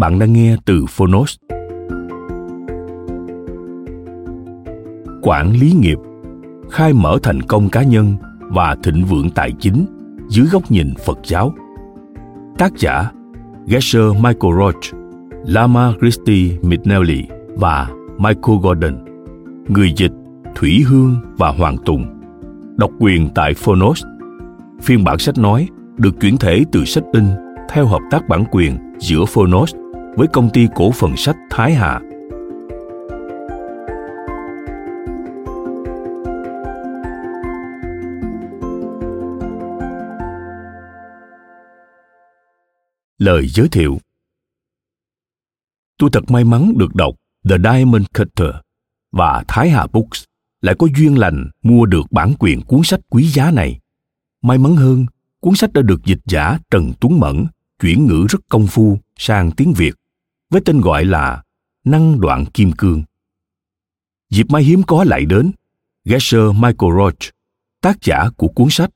Bạn đang nghe từ Phonos. Quản lý nghiệp, khai mở thành công cá nhân và thịnh vượng tài chính dưới góc nhìn Phật giáo. Tác giả Geshe Michael Roach, Lama Christie McNally và Michael Gordon. Người dịch Thủy Hương và Hoàng Tùng. Độc quyền tại Phonos. Phiên bản sách nói được chuyển thể từ sách in theo hợp tác bản quyền giữa Phonos với công ty cổ phần sách Thái Hà. Lời giới thiệu. Tôi thật may mắn được đọc The Diamond Cutter và Thái Hà Books lại có duyên lành mua được bản quyền cuốn sách quý giá này. May mắn hơn, cuốn sách đã được dịch giả Trần Tuấn Mẫn chuyển ngữ rất công phu sang tiếng Việt với tên gọi là Năng Đoạn Kim Cương. Dịp may hiếm có lại đến, Geshe Michael Roach, tác giả của cuốn sách,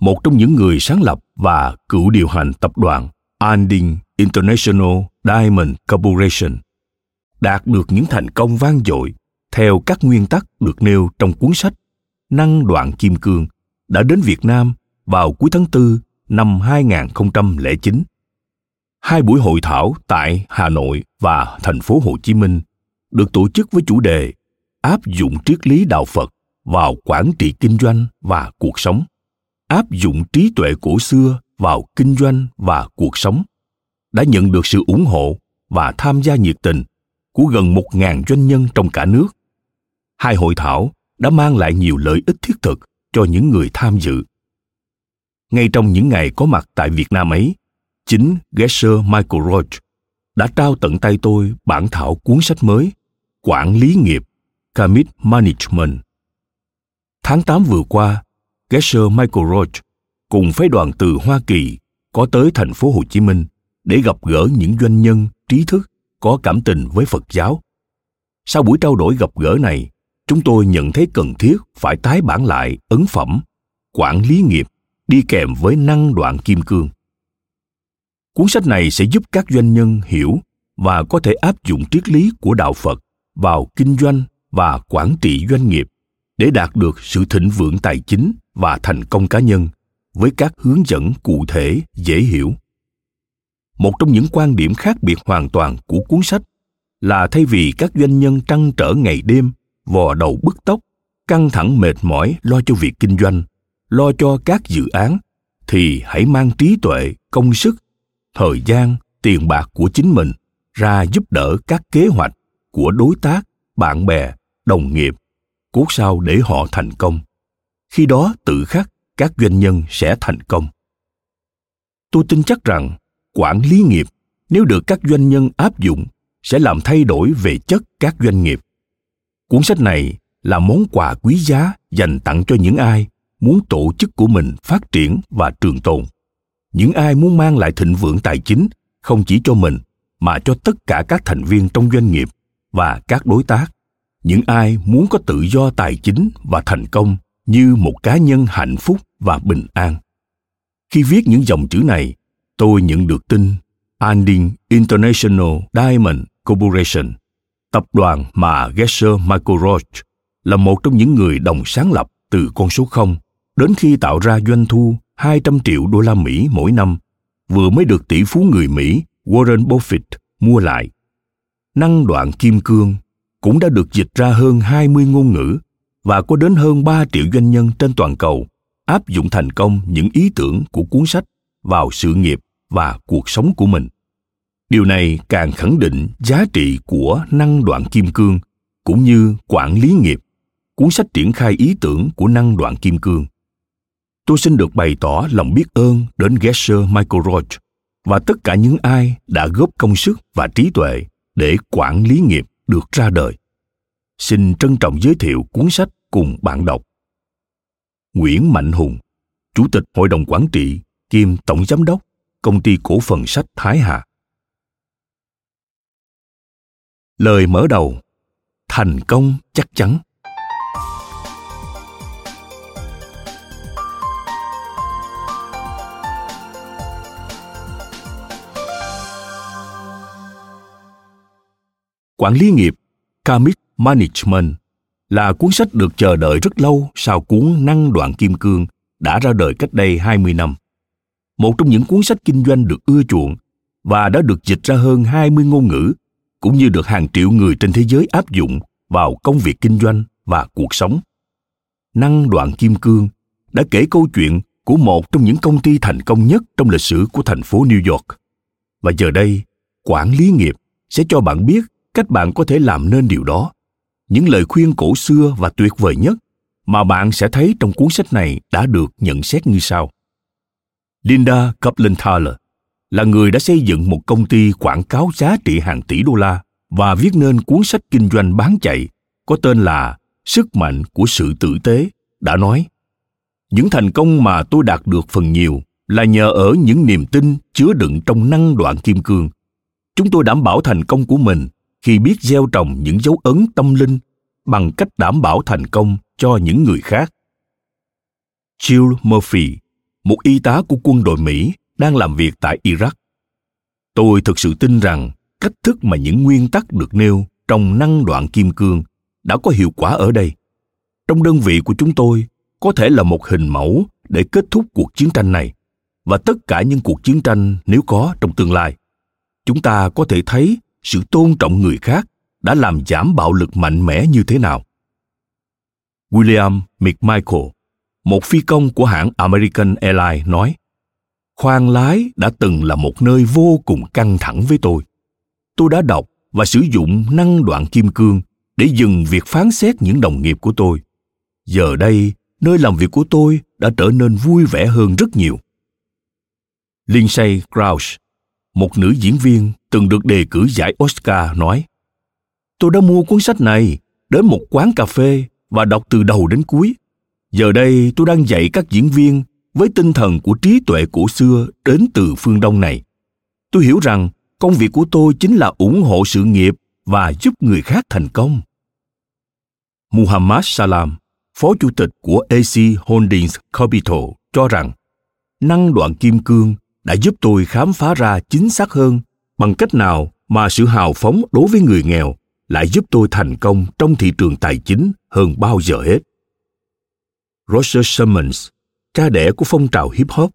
một trong những người sáng lập và cựu điều hành tập đoàn Andin International Diamond Corporation, đạt được những thành công vang dội theo các nguyên tắc được nêu trong cuốn sách Năng Đoạn Kim Cương, đã đến Việt Nam vào cuối tháng 4 năm 2009. 2 buổi hội thảo tại Hà Nội và thành phố Hồ Chí Minh được tổ chức với chủ đề áp dụng triết lý đạo Phật vào quản trị kinh doanh và cuộc sống, áp dụng trí tuệ cổ xưa vào kinh doanh và cuộc sống, đã nhận được sự ủng hộ và tham gia nhiệt tình của gần 1.000 doanh nhân trong cả nước. 2 hội thảo đã mang lại nhiều lợi ích thiết thực cho những người tham dự. Ngay trong những ngày có mặt tại Việt Nam ấy, chính Geshe Michael Roach đã trao tận tay tôi bản thảo cuốn sách mới Quản lý nghiệp, Karmic Management. Tháng 8 vừa qua, Geshe Michael Roach cùng phái đoàn từ Hoa Kỳ có tới thành phố Hồ Chí Minh để gặp gỡ những doanh nhân trí thức có cảm tình với Phật giáo. Sau buổi trao đổi gặp gỡ này, chúng tôi nhận thấy cần thiết phải tái bản lại ấn phẩm Quản lý nghiệp đi kèm với Năng Đoạn Kim Cương. Cuốn sách này sẽ giúp các doanh nhân hiểu và có thể áp dụng triết lý của đạo Phật vào kinh doanh và quản trị doanh nghiệp để đạt được sự thịnh vượng tài chính và thành công cá nhân với các hướng dẫn cụ thể dễ hiểu. Một trong những quan điểm khác biệt hoàn toàn của cuốn sách là thay vì các doanh nhân trăn trở ngày đêm, vò đầu bứt tóc, căng thẳng mệt mỏi lo cho việc kinh doanh, lo cho các dự án, thì hãy mang trí tuệ, công sức, thời gian, tiền bạc của chính mình ra giúp đỡ các kế hoạch của đối tác, bạn bè, đồng nghiệp, cốt sao để họ thành công. Khi đó tự khắc các doanh nhân sẽ thành công. Tôi tin chắc rằng quản lý nghiệp nếu được các doanh nhân áp dụng sẽ làm thay đổi về chất các doanh nghiệp. Cuốn sách này là món quà quý giá dành tặng cho những ai muốn tổ chức của mình phát triển và trường tồn, những ai muốn mang lại thịnh vượng tài chính không chỉ cho mình mà cho tất cả các thành viên trong doanh nghiệp và các đối tác, những ai muốn có tự do tài chính và thành công như một cá nhân hạnh phúc và bình an. Khi viết những dòng chữ này, tôi nhận được tin Andin International Diamond Corporation, tập đoàn mà Geshe Michael Roach là một trong những người đồng sáng lập từ con số 0 đến khi tạo ra doanh thu 200 triệu đô la Mỹ mỗi năm, vừa mới được tỷ phú người Mỹ Warren Buffett mua lại. Năng đoạn kim cương cũng đã được dịch ra hơn 20 ngôn ngữ và có đến hơn 3 triệu doanh nhân trên toàn cầu áp dụng thành công những ý tưởng của cuốn sách vào sự nghiệp và cuộc sống của mình. Điều này càng khẳng định giá trị của Năng đoạn kim cương cũng như Quản lý nghiệp, cuốn sách triển khai ý tưởng của Năng đoạn kim cương. Tôi xin được bày tỏ lòng biết ơn đến Geshe Michael Roach và tất cả những ai đã góp công sức và trí tuệ để Quản lý nghiệp được ra đời. Xin trân trọng giới thiệu cuốn sách cùng bạn đọc. Nguyễn Mạnh Hùng, Chủ tịch Hội đồng Quản trị kiêm Tổng Giám đốc Công ty Cổ phần Sách Thái Hà. Lời mở đầu: thành công chắc chắn. Quản lý nghiệp, Karmic Management là cuốn sách được chờ đợi rất lâu sau cuốn Năng đoạn kim cương đã ra đời cách đây 20 năm. Một trong những cuốn sách kinh doanh được ưa chuộng và đã được dịch ra hơn 20 ngôn ngữ, cũng như được hàng triệu người trên thế giới áp dụng vào công việc kinh doanh và cuộc sống. Năng đoạn kim cương đã kể câu chuyện của một trong những công ty thành công nhất trong lịch sử của thành phố New York. Và giờ đây, Quản lý nghiệp sẽ cho bạn biết cách bạn có thể làm nên điều đó, những lời khuyên cổ xưa và tuyệt vời nhất mà bạn sẽ thấy trong cuốn sách này đã được nhận xét như sau. Linda Kaplan Thaler là người đã xây dựng một công ty quảng cáo giá trị hàng tỷ đô la và viết nên cuốn sách kinh doanh bán chạy có tên là Sức mạnh của sự tử tế, đã nói: những thành công mà tôi đạt được phần nhiều là nhờ ở những niềm tin chứa đựng trong năng đoạn kim cương. Chúng tôi đảm bảo thành công của mình khi biết gieo trồng những dấu ấn tâm linh bằng cách đảm bảo thành công cho những người khác. Jill Murphy, một y tá của quân đội Mỹ đang làm việc tại Iraq: tôi thực sự tin rằng cách thức mà những nguyên tắc được nêu trong năng đoạn kim cương đã có hiệu quả ở đây. Trong đơn vị của chúng tôi có thể là một hình mẫu để kết thúc cuộc chiến tranh này và tất cả những cuộc chiến tranh nếu có trong tương lai. Chúng ta có thể thấy sự tôn trọng người khác đã làm giảm bạo lực mạnh mẽ như thế nào. William McMichael, một phi công của hãng American Airlines, nói: khoang lái đã từng là một nơi vô cùng căng thẳng với tôi. Tôi đã đọc và sử dụng năng đoạn kim cương để dừng việc phán xét những đồng nghiệp của tôi. Giờ đây, nơi làm việc của tôi đã trở nên vui vẻ hơn rất nhiều. Lindsay Crouch, một nữ diễn viên từng được đề cử giải Oscar, nói: tôi đã mua cuốn sách này, đến một quán cà phê và đọc từ đầu đến cuối. Giờ đây, tôi đang dạy các diễn viên với tinh thần của trí tuệ cổ xưa đến từ phương Đông này. Tôi hiểu rằng công việc của tôi chính là ủng hộ sự nghiệp và giúp người khác thành công. Muhammad Salam, phó chủ tịch của AC Holdings Capital, cho rằng năng đoạn kim cương đã giúp tôi khám phá ra chính xác hơn bằng cách nào mà sự hào phóng đối với người nghèo lại giúp tôi thành công trong thị trường tài chính hơn bao giờ hết. Roger Simmons, cha đẻ của phong trào hip hop,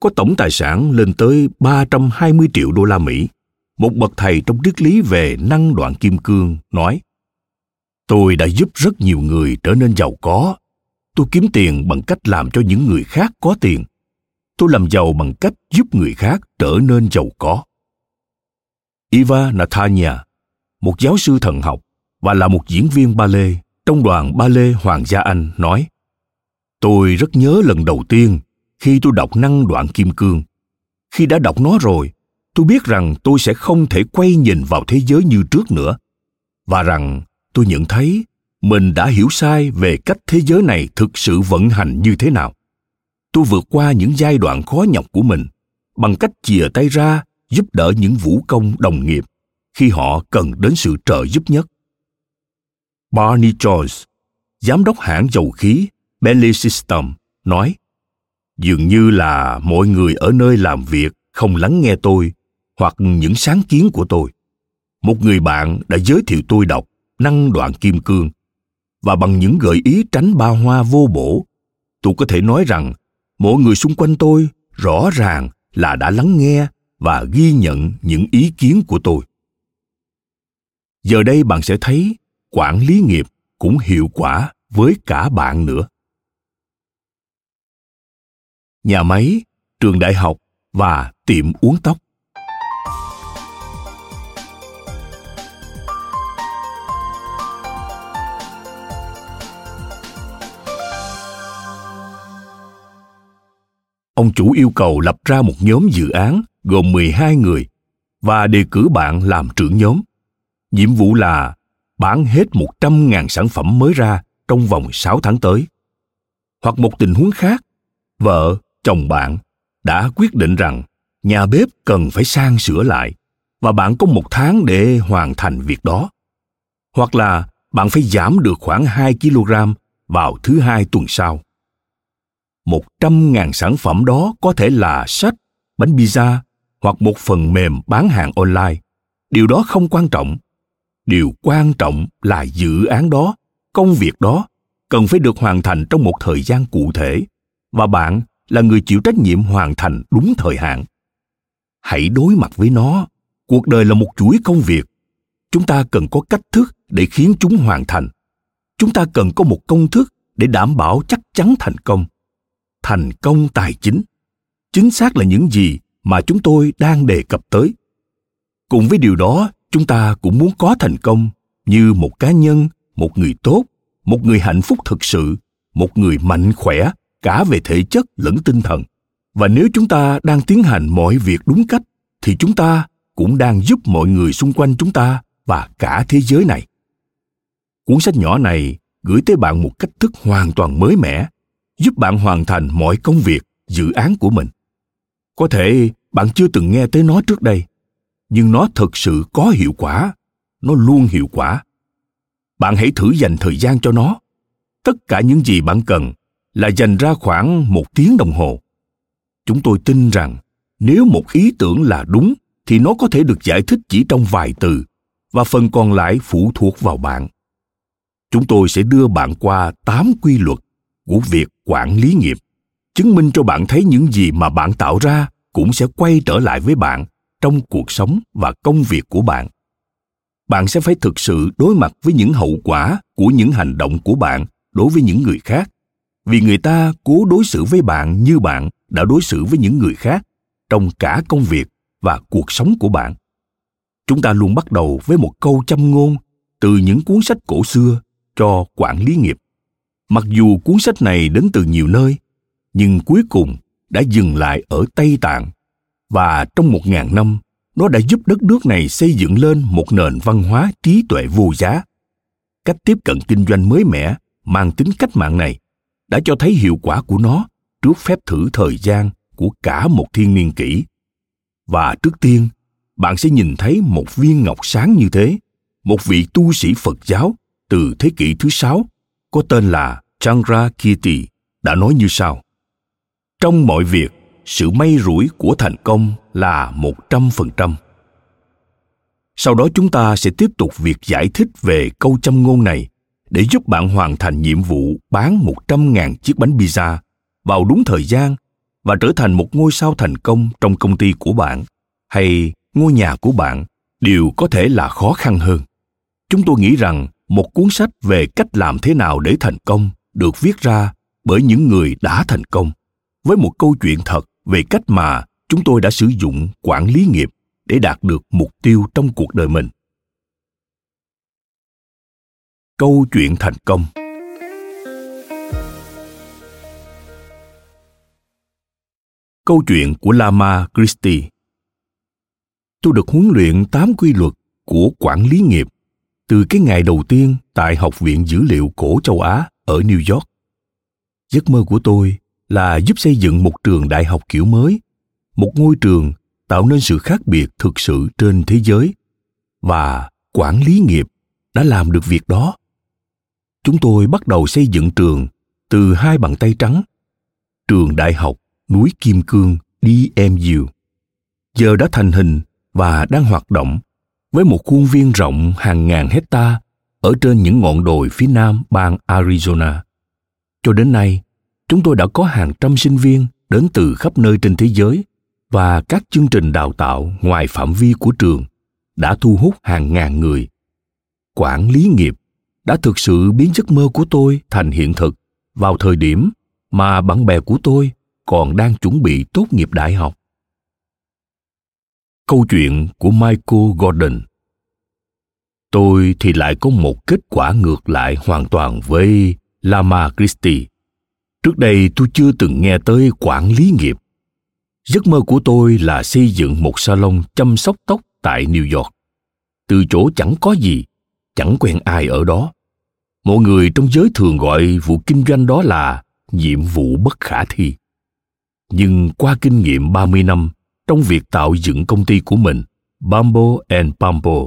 có tổng tài sản lên tới 320 triệu đô la Mỹ, một bậc thầy trong triết lý về năng đoạn kim cương, nói: tôi đã giúp rất nhiều người trở nên giàu có. Tôi kiếm tiền bằng cách làm cho những người khác có tiền. Tôi làm giàu bằng cách giúp người khác trở nên giàu có. Iva Nathania, một giáo sư thần học và là một diễn viên ballet trong đoàn ballet Hoàng gia Anh, nói: tôi rất nhớ lần đầu tiên khi tôi đọc năng đoạn kim cương. Khi đã đọc nó rồi, tôi biết rằng tôi sẽ không thể quay nhìn vào thế giới như trước nữa, và rằng tôi nhận thấy mình đã hiểu sai về cách thế giới này thực sự vận hành như thế nào. Tôi vượt qua những giai đoạn khó nhọc của mình bằng cách chìa tay ra giúp đỡ những vũ công đồng nghiệp khi họ cần đến sự trợ giúp nhất. Barney Choice, giám đốc hãng dầu khí Bellis System, nói: dường như là mọi người ở nơi làm việc không lắng nghe tôi hoặc những sáng kiến của tôi. Một người bạn đã giới thiệu tôi đọc năng đoạn kim cương, và bằng những gợi ý tránh ba hoa vô bổ, tôi có thể nói rằng Mọi người xung quanh tôi rõ ràng là đã lắng nghe và ghi nhận những ý kiến của tôi. Giờ đây bạn sẽ thấy quản lý nghiệp cũng hiệu quả với cả bạn nữa. Nhà máy, trường đại học và tiệm uốn tóc. Ông chủ yêu cầu lập ra một nhóm dự án gồm 12 người và đề cử bạn làm trưởng nhóm. Nhiệm vụ là bán hết 100.000 sản phẩm mới ra trong vòng 6 tháng tới. Hoặc một tình huống khác, vợ, chồng bạn đã quyết định rằng nhà bếp cần phải sang sửa lại và bạn có 1 tháng để hoàn thành việc đó. Hoặc là bạn phải giảm được khoảng 2 kg vào thứ Hai tuần sau. 100.000 sản phẩm đó có thể là sách, bánh pizza hoặc một phần mềm bán hàng online. Điều đó không quan trọng. Điều quan trọng là dự án đó, công việc đó cần phải được hoàn thành trong một thời gian cụ thể và bạn là người chịu trách nhiệm hoàn thành đúng thời hạn. Hãy đối mặt với nó. Cuộc đời là một chuỗi công việc. Chúng ta cần có cách thức để khiến chúng hoàn thành. Chúng ta cần có một công thức để đảm bảo chắc chắn thành công. Thành công tài chính, chính xác là những gì mà chúng tôi đang đề cập tới. Cùng với điều đó, chúng ta cũng muốn có thành công như một cá nhân, một người tốt, một người hạnh phúc thực sự, một người mạnh khỏe cả về thể chất lẫn tinh thần. Và nếu chúng ta đang tiến hành mọi việc đúng cách, thì chúng ta cũng đang giúp mọi người xung quanh chúng ta và cả thế giới này. Cuốn sách nhỏ này gửi tới bạn một cách thức hoàn toàn mới mẻ, giúp bạn hoàn thành mọi công việc, dự án của mình. Có thể bạn chưa từng nghe tới nó trước đây, nhưng nó thực sự có hiệu quả. Nó luôn hiệu quả. Bạn hãy thử dành thời gian cho nó. Tất cả những gì bạn cần là dành ra khoảng 1 tiếng đồng hồ. Chúng tôi tin rằng nếu một ý tưởng là đúng thì nó có thể được giải thích chỉ trong vài từ và phần còn lại phụ thuộc vào bạn. Chúng tôi sẽ đưa bạn qua 8 quy luật của việc quản lý nghiệp, chứng minh cho bạn thấy những gì mà bạn tạo ra cũng sẽ quay trở lại với bạn trong cuộc sống và công việc của bạn. Bạn sẽ phải thực sự đối mặt với những hậu quả của những hành động của bạn đối với những người khác, vì người ta cố đối xử với bạn như bạn đã đối xử với những người khác trong cả công việc và cuộc sống của bạn. Chúng ta luôn bắt đầu với một câu châm ngôn từ những cuốn sách cổ xưa cho quản lý nghiệp. Mặc dù cuốn sách này đến từ nhiều nơi, nhưng cuối cùng đã dừng lại ở Tây Tạng, và trong 1.000 năm, nó đã giúp đất nước này xây dựng lên một nền văn hóa trí tuệ vô giá. Cách tiếp cận kinh doanh mới mẻ mang tính cách mạng này đã cho thấy hiệu quả của nó trước phép thử thời gian của cả một thiên niên kỷ. Và trước tiên, bạn sẽ nhìn thấy một viên ngọc sáng như thế, một vị tu sĩ Phật giáo từ thế kỷ thứ 6, có tên là Chandra Kirti, đã nói như sau: trong mọi việc, sự may rủi của thành công là 100%. Sau đó chúng ta sẽ tiếp tục việc giải thích về câu châm ngôn này để giúp bạn hoàn thành nhiệm vụ bán 100.000 chiếc bánh pizza vào đúng thời gian và trở thành một ngôi sao thành công trong công ty của bạn hay ngôi nhà của bạn, điều có thể là khó khăn hơn. Chúng tôi nghĩ rằng một cuốn sách về cách làm thế nào để thành công được viết ra bởi những người đã thành công, với một câu chuyện thật về cách mà chúng tôi đã sử dụng quản lý nghiệp để đạt được mục tiêu trong cuộc đời mình. Câu chuyện thành công. Câu chuyện của Lama Christie. Tôi được huấn luyện 8 quy luật của quản lý nghiệp từ cái ngày đầu tiên tại Học viện Dữ liệu Cổ Châu Á ở New York. Giấc mơ của tôi là giúp xây dựng một trường đại học kiểu mới, một ngôi trường tạo nên sự khác biệt thực sự trên thế giới. Và quản lý nghiệp đã làm được việc đó. Chúng tôi bắt đầu xây dựng trường từ 2 bàn tay trắng, trường đại học núi Kim Cương DMU. Giờ đã thành hình và đang hoạt động với một khuôn viên rộng hàng ngàn hecta ở trên những ngọn đồi phía nam bang Arizona. Cho đến nay, chúng tôi đã có hàng trăm sinh viên đến từ khắp nơi trên thế giới và các chương trình đào tạo ngoài phạm vi của trường đã thu hút hàng ngàn người. Quản lý nghiệp đã thực sự biến giấc mơ của tôi thành hiện thực vào thời điểm mà bạn bè của tôi còn đang chuẩn bị tốt nghiệp đại học. Câu chuyện của Michael Gordon. Tôi thì lại có một kết quả ngược lại hoàn toàn với Lama Christie. Trước đây tôi chưa từng nghe tới quản lý nghiệp. Giấc mơ của tôi là xây dựng một salon chăm sóc tóc tại New York, từ chỗ chẳng có gì, chẳng quen ai ở đó. Mọi người trong giới thường gọi vụ kinh doanh đó là nhiệm vụ bất khả thi. Nhưng qua kinh nghiệm 30 năm trong việc tạo dựng công ty của mình, Bamboo and Pampo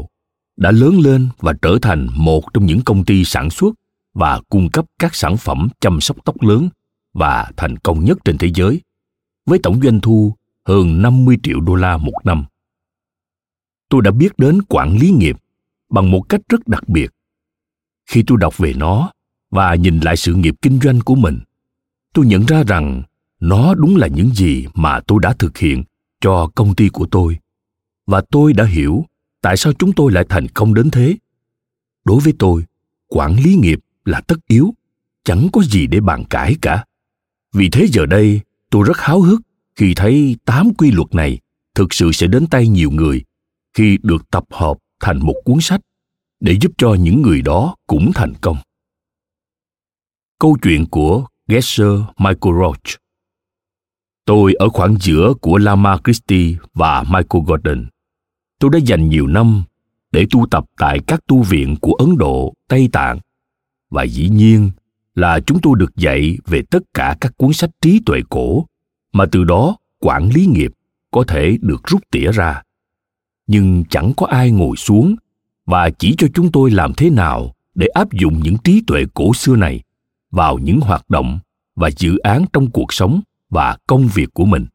đã lớn lên và trở thành một trong những công ty sản xuất và cung cấp các sản phẩm chăm sóc tóc lớn và thành công nhất trên thế giới, với tổng doanh thu hơn 50 triệu đô la một năm. Tôi đã biết đến quản lý nghiệp bằng một cách rất đặc biệt. Khi tôi đọc về nó và nhìn lại sự nghiệp kinh doanh của mình, tôi nhận ra rằng nó đúng là những gì mà tôi đã thực hiện cho công ty của tôi, và tôi đã hiểu tại sao chúng tôi lại thành công đến thế. Đối với tôi, quản lý nghiệp là tất yếu, chẳng có gì để bàn cãi cả. Vì thế giờ đây, tôi rất háo hức khi thấy 8 quy luật này thực sự sẽ đến tay nhiều người khi được tập hợp thành một cuốn sách để giúp cho những người đó cũng thành công. Câu chuyện của Geshe Michael Roach. Tôi ở khoảng giữa của Lama Christie và Michael Gordon. Tôi đã dành nhiều năm để tu tập tại các tu viện của Ấn Độ, Tây Tạng, và dĩ nhiên là chúng tôi được dạy về tất cả các cuốn sách trí tuệ cổ mà từ đó quản lý nghiệp có thể được rút tỉa ra. Nhưng chẳng có ai ngồi xuống và chỉ cho chúng tôi làm thế nào để áp dụng những trí tuệ cổ xưa này vào những hoạt động và dự án trong cuộc sống và công việc của mình.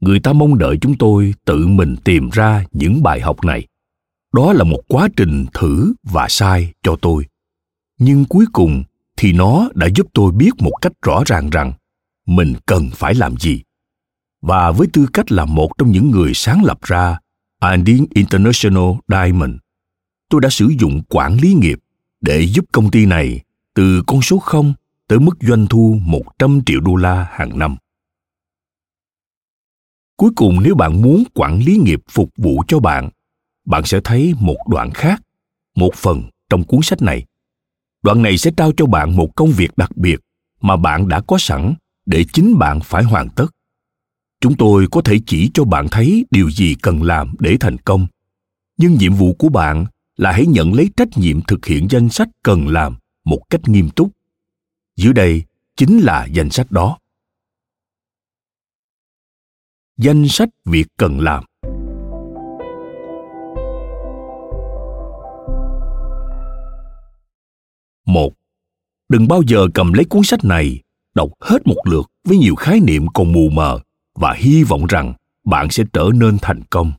Người ta mong đợi chúng tôi tự mình tìm ra những bài học này. Đó là một quá trình thử và sai cho tôi. Nhưng cuối cùng thì nó đã giúp tôi biết một cách rõ ràng rằng mình cần phải làm gì. Và với tư cách là một trong những người sáng lập ra Andin International Diamond, tôi đã sử dụng quản lý nghiệp để giúp công ty này từ con số 0 tới mức doanh thu 100 triệu đô la hàng năm. Cuối cùng, nếu bạn muốn quản lý nghiệp phục vụ cho bạn, bạn sẽ thấy một đoạn khác, một phần trong cuốn sách này. Đoạn này sẽ trao cho bạn một công việc đặc biệt mà bạn đã có sẵn để chính bạn phải hoàn tất. Chúng tôi có thể chỉ cho bạn thấy điều gì cần làm để thành công, nhưng nhiệm vụ của bạn là hãy nhận lấy trách nhiệm thực hiện danh sách cần làm một cách nghiêm túc. Dưới đây chính là danh sách đó. Danh sách việc cần làm. Một, đừng bao giờ cầm lấy cuốn sách này, đọc hết một lượt với nhiều khái niệm còn mù mờ và hy vọng rằng bạn sẽ trở nên thành công.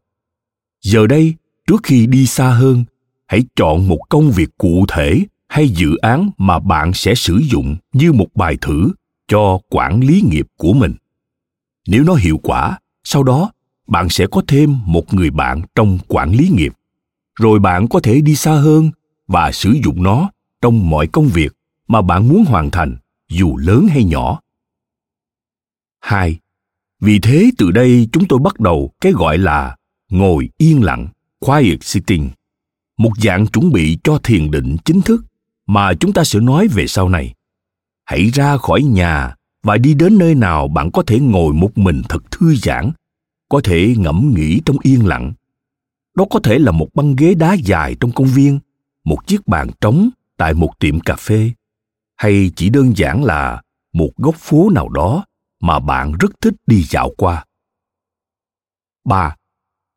Giờ đây, trước khi đi xa hơn, hãy chọn một công việc cụ thể hay dự án mà bạn sẽ sử dụng như một bài thử cho quản lý nghiệp của mình. Nếu nó hiệu quả, sau đó bạn sẽ có thêm một người bạn trong quản lý nghiệp. Rồi bạn có thể đi xa hơn và sử dụng nó trong mọi công việc mà bạn muốn hoàn thành, dù lớn hay nhỏ. 2. Vì thế từ đây chúng tôi bắt đầu cái gọi là ngồi yên lặng, quiet sitting, một dạng chuẩn bị cho thiền định chính thức mà chúng ta sẽ nói về sau này. Hãy ra khỏi nhà và đi đến nơi nào bạn có thể ngồi một mình thật thư giãn, có thể ngẫm nghĩ trong yên lặng. Đó có thể là một băng ghế đá dài trong công viên, một chiếc bàn trống tại một tiệm cà phê, hay chỉ đơn giản là một góc phố nào đó mà bạn rất thích đi dạo qua. 3.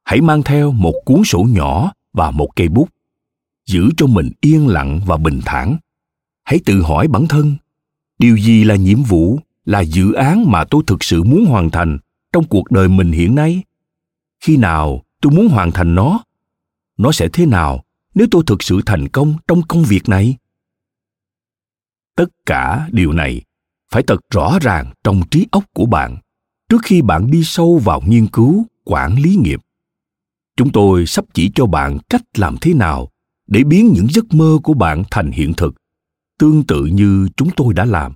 Hãy mang theo một cuốn sổ nhỏ và một cây bút. Giữ cho mình yên lặng và bình thản. Hãy tự hỏi bản thân, điều gì là nhiệm vụ, là dự án mà tôi thực sự muốn hoàn thành trong cuộc đời mình hiện nay? Khi nào tôi muốn hoàn thành nó? Nó sẽ thế nào nếu tôi thực sự thành công trong công việc này? Tất cả điều này phải thật rõ ràng trong trí óc của bạn trước khi bạn đi sâu vào nghiên cứu quản lý nghiệp. Chúng tôi sắp chỉ cho bạn cách làm thế nào để biến những giấc mơ của bạn thành hiện thực, tương tự như chúng tôi đã làm.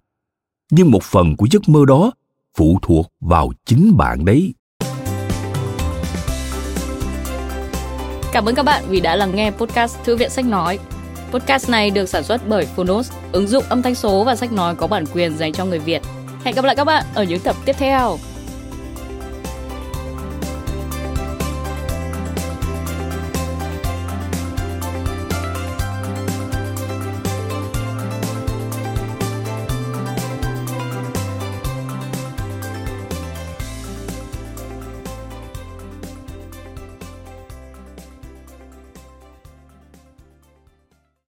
Nhưng một phần của giấc mơ đó phụ thuộc vào chính bạn đấy. Cảm ơn các bạn vì đã lắng nghe podcast Thư viện Sách Nói. Podcast này được sản xuất bởi Phonos, ứng dụng âm thanh số và sách nói có bản quyền dành cho người Việt. Hẹn gặp lại các bạn ở những tập tiếp theo.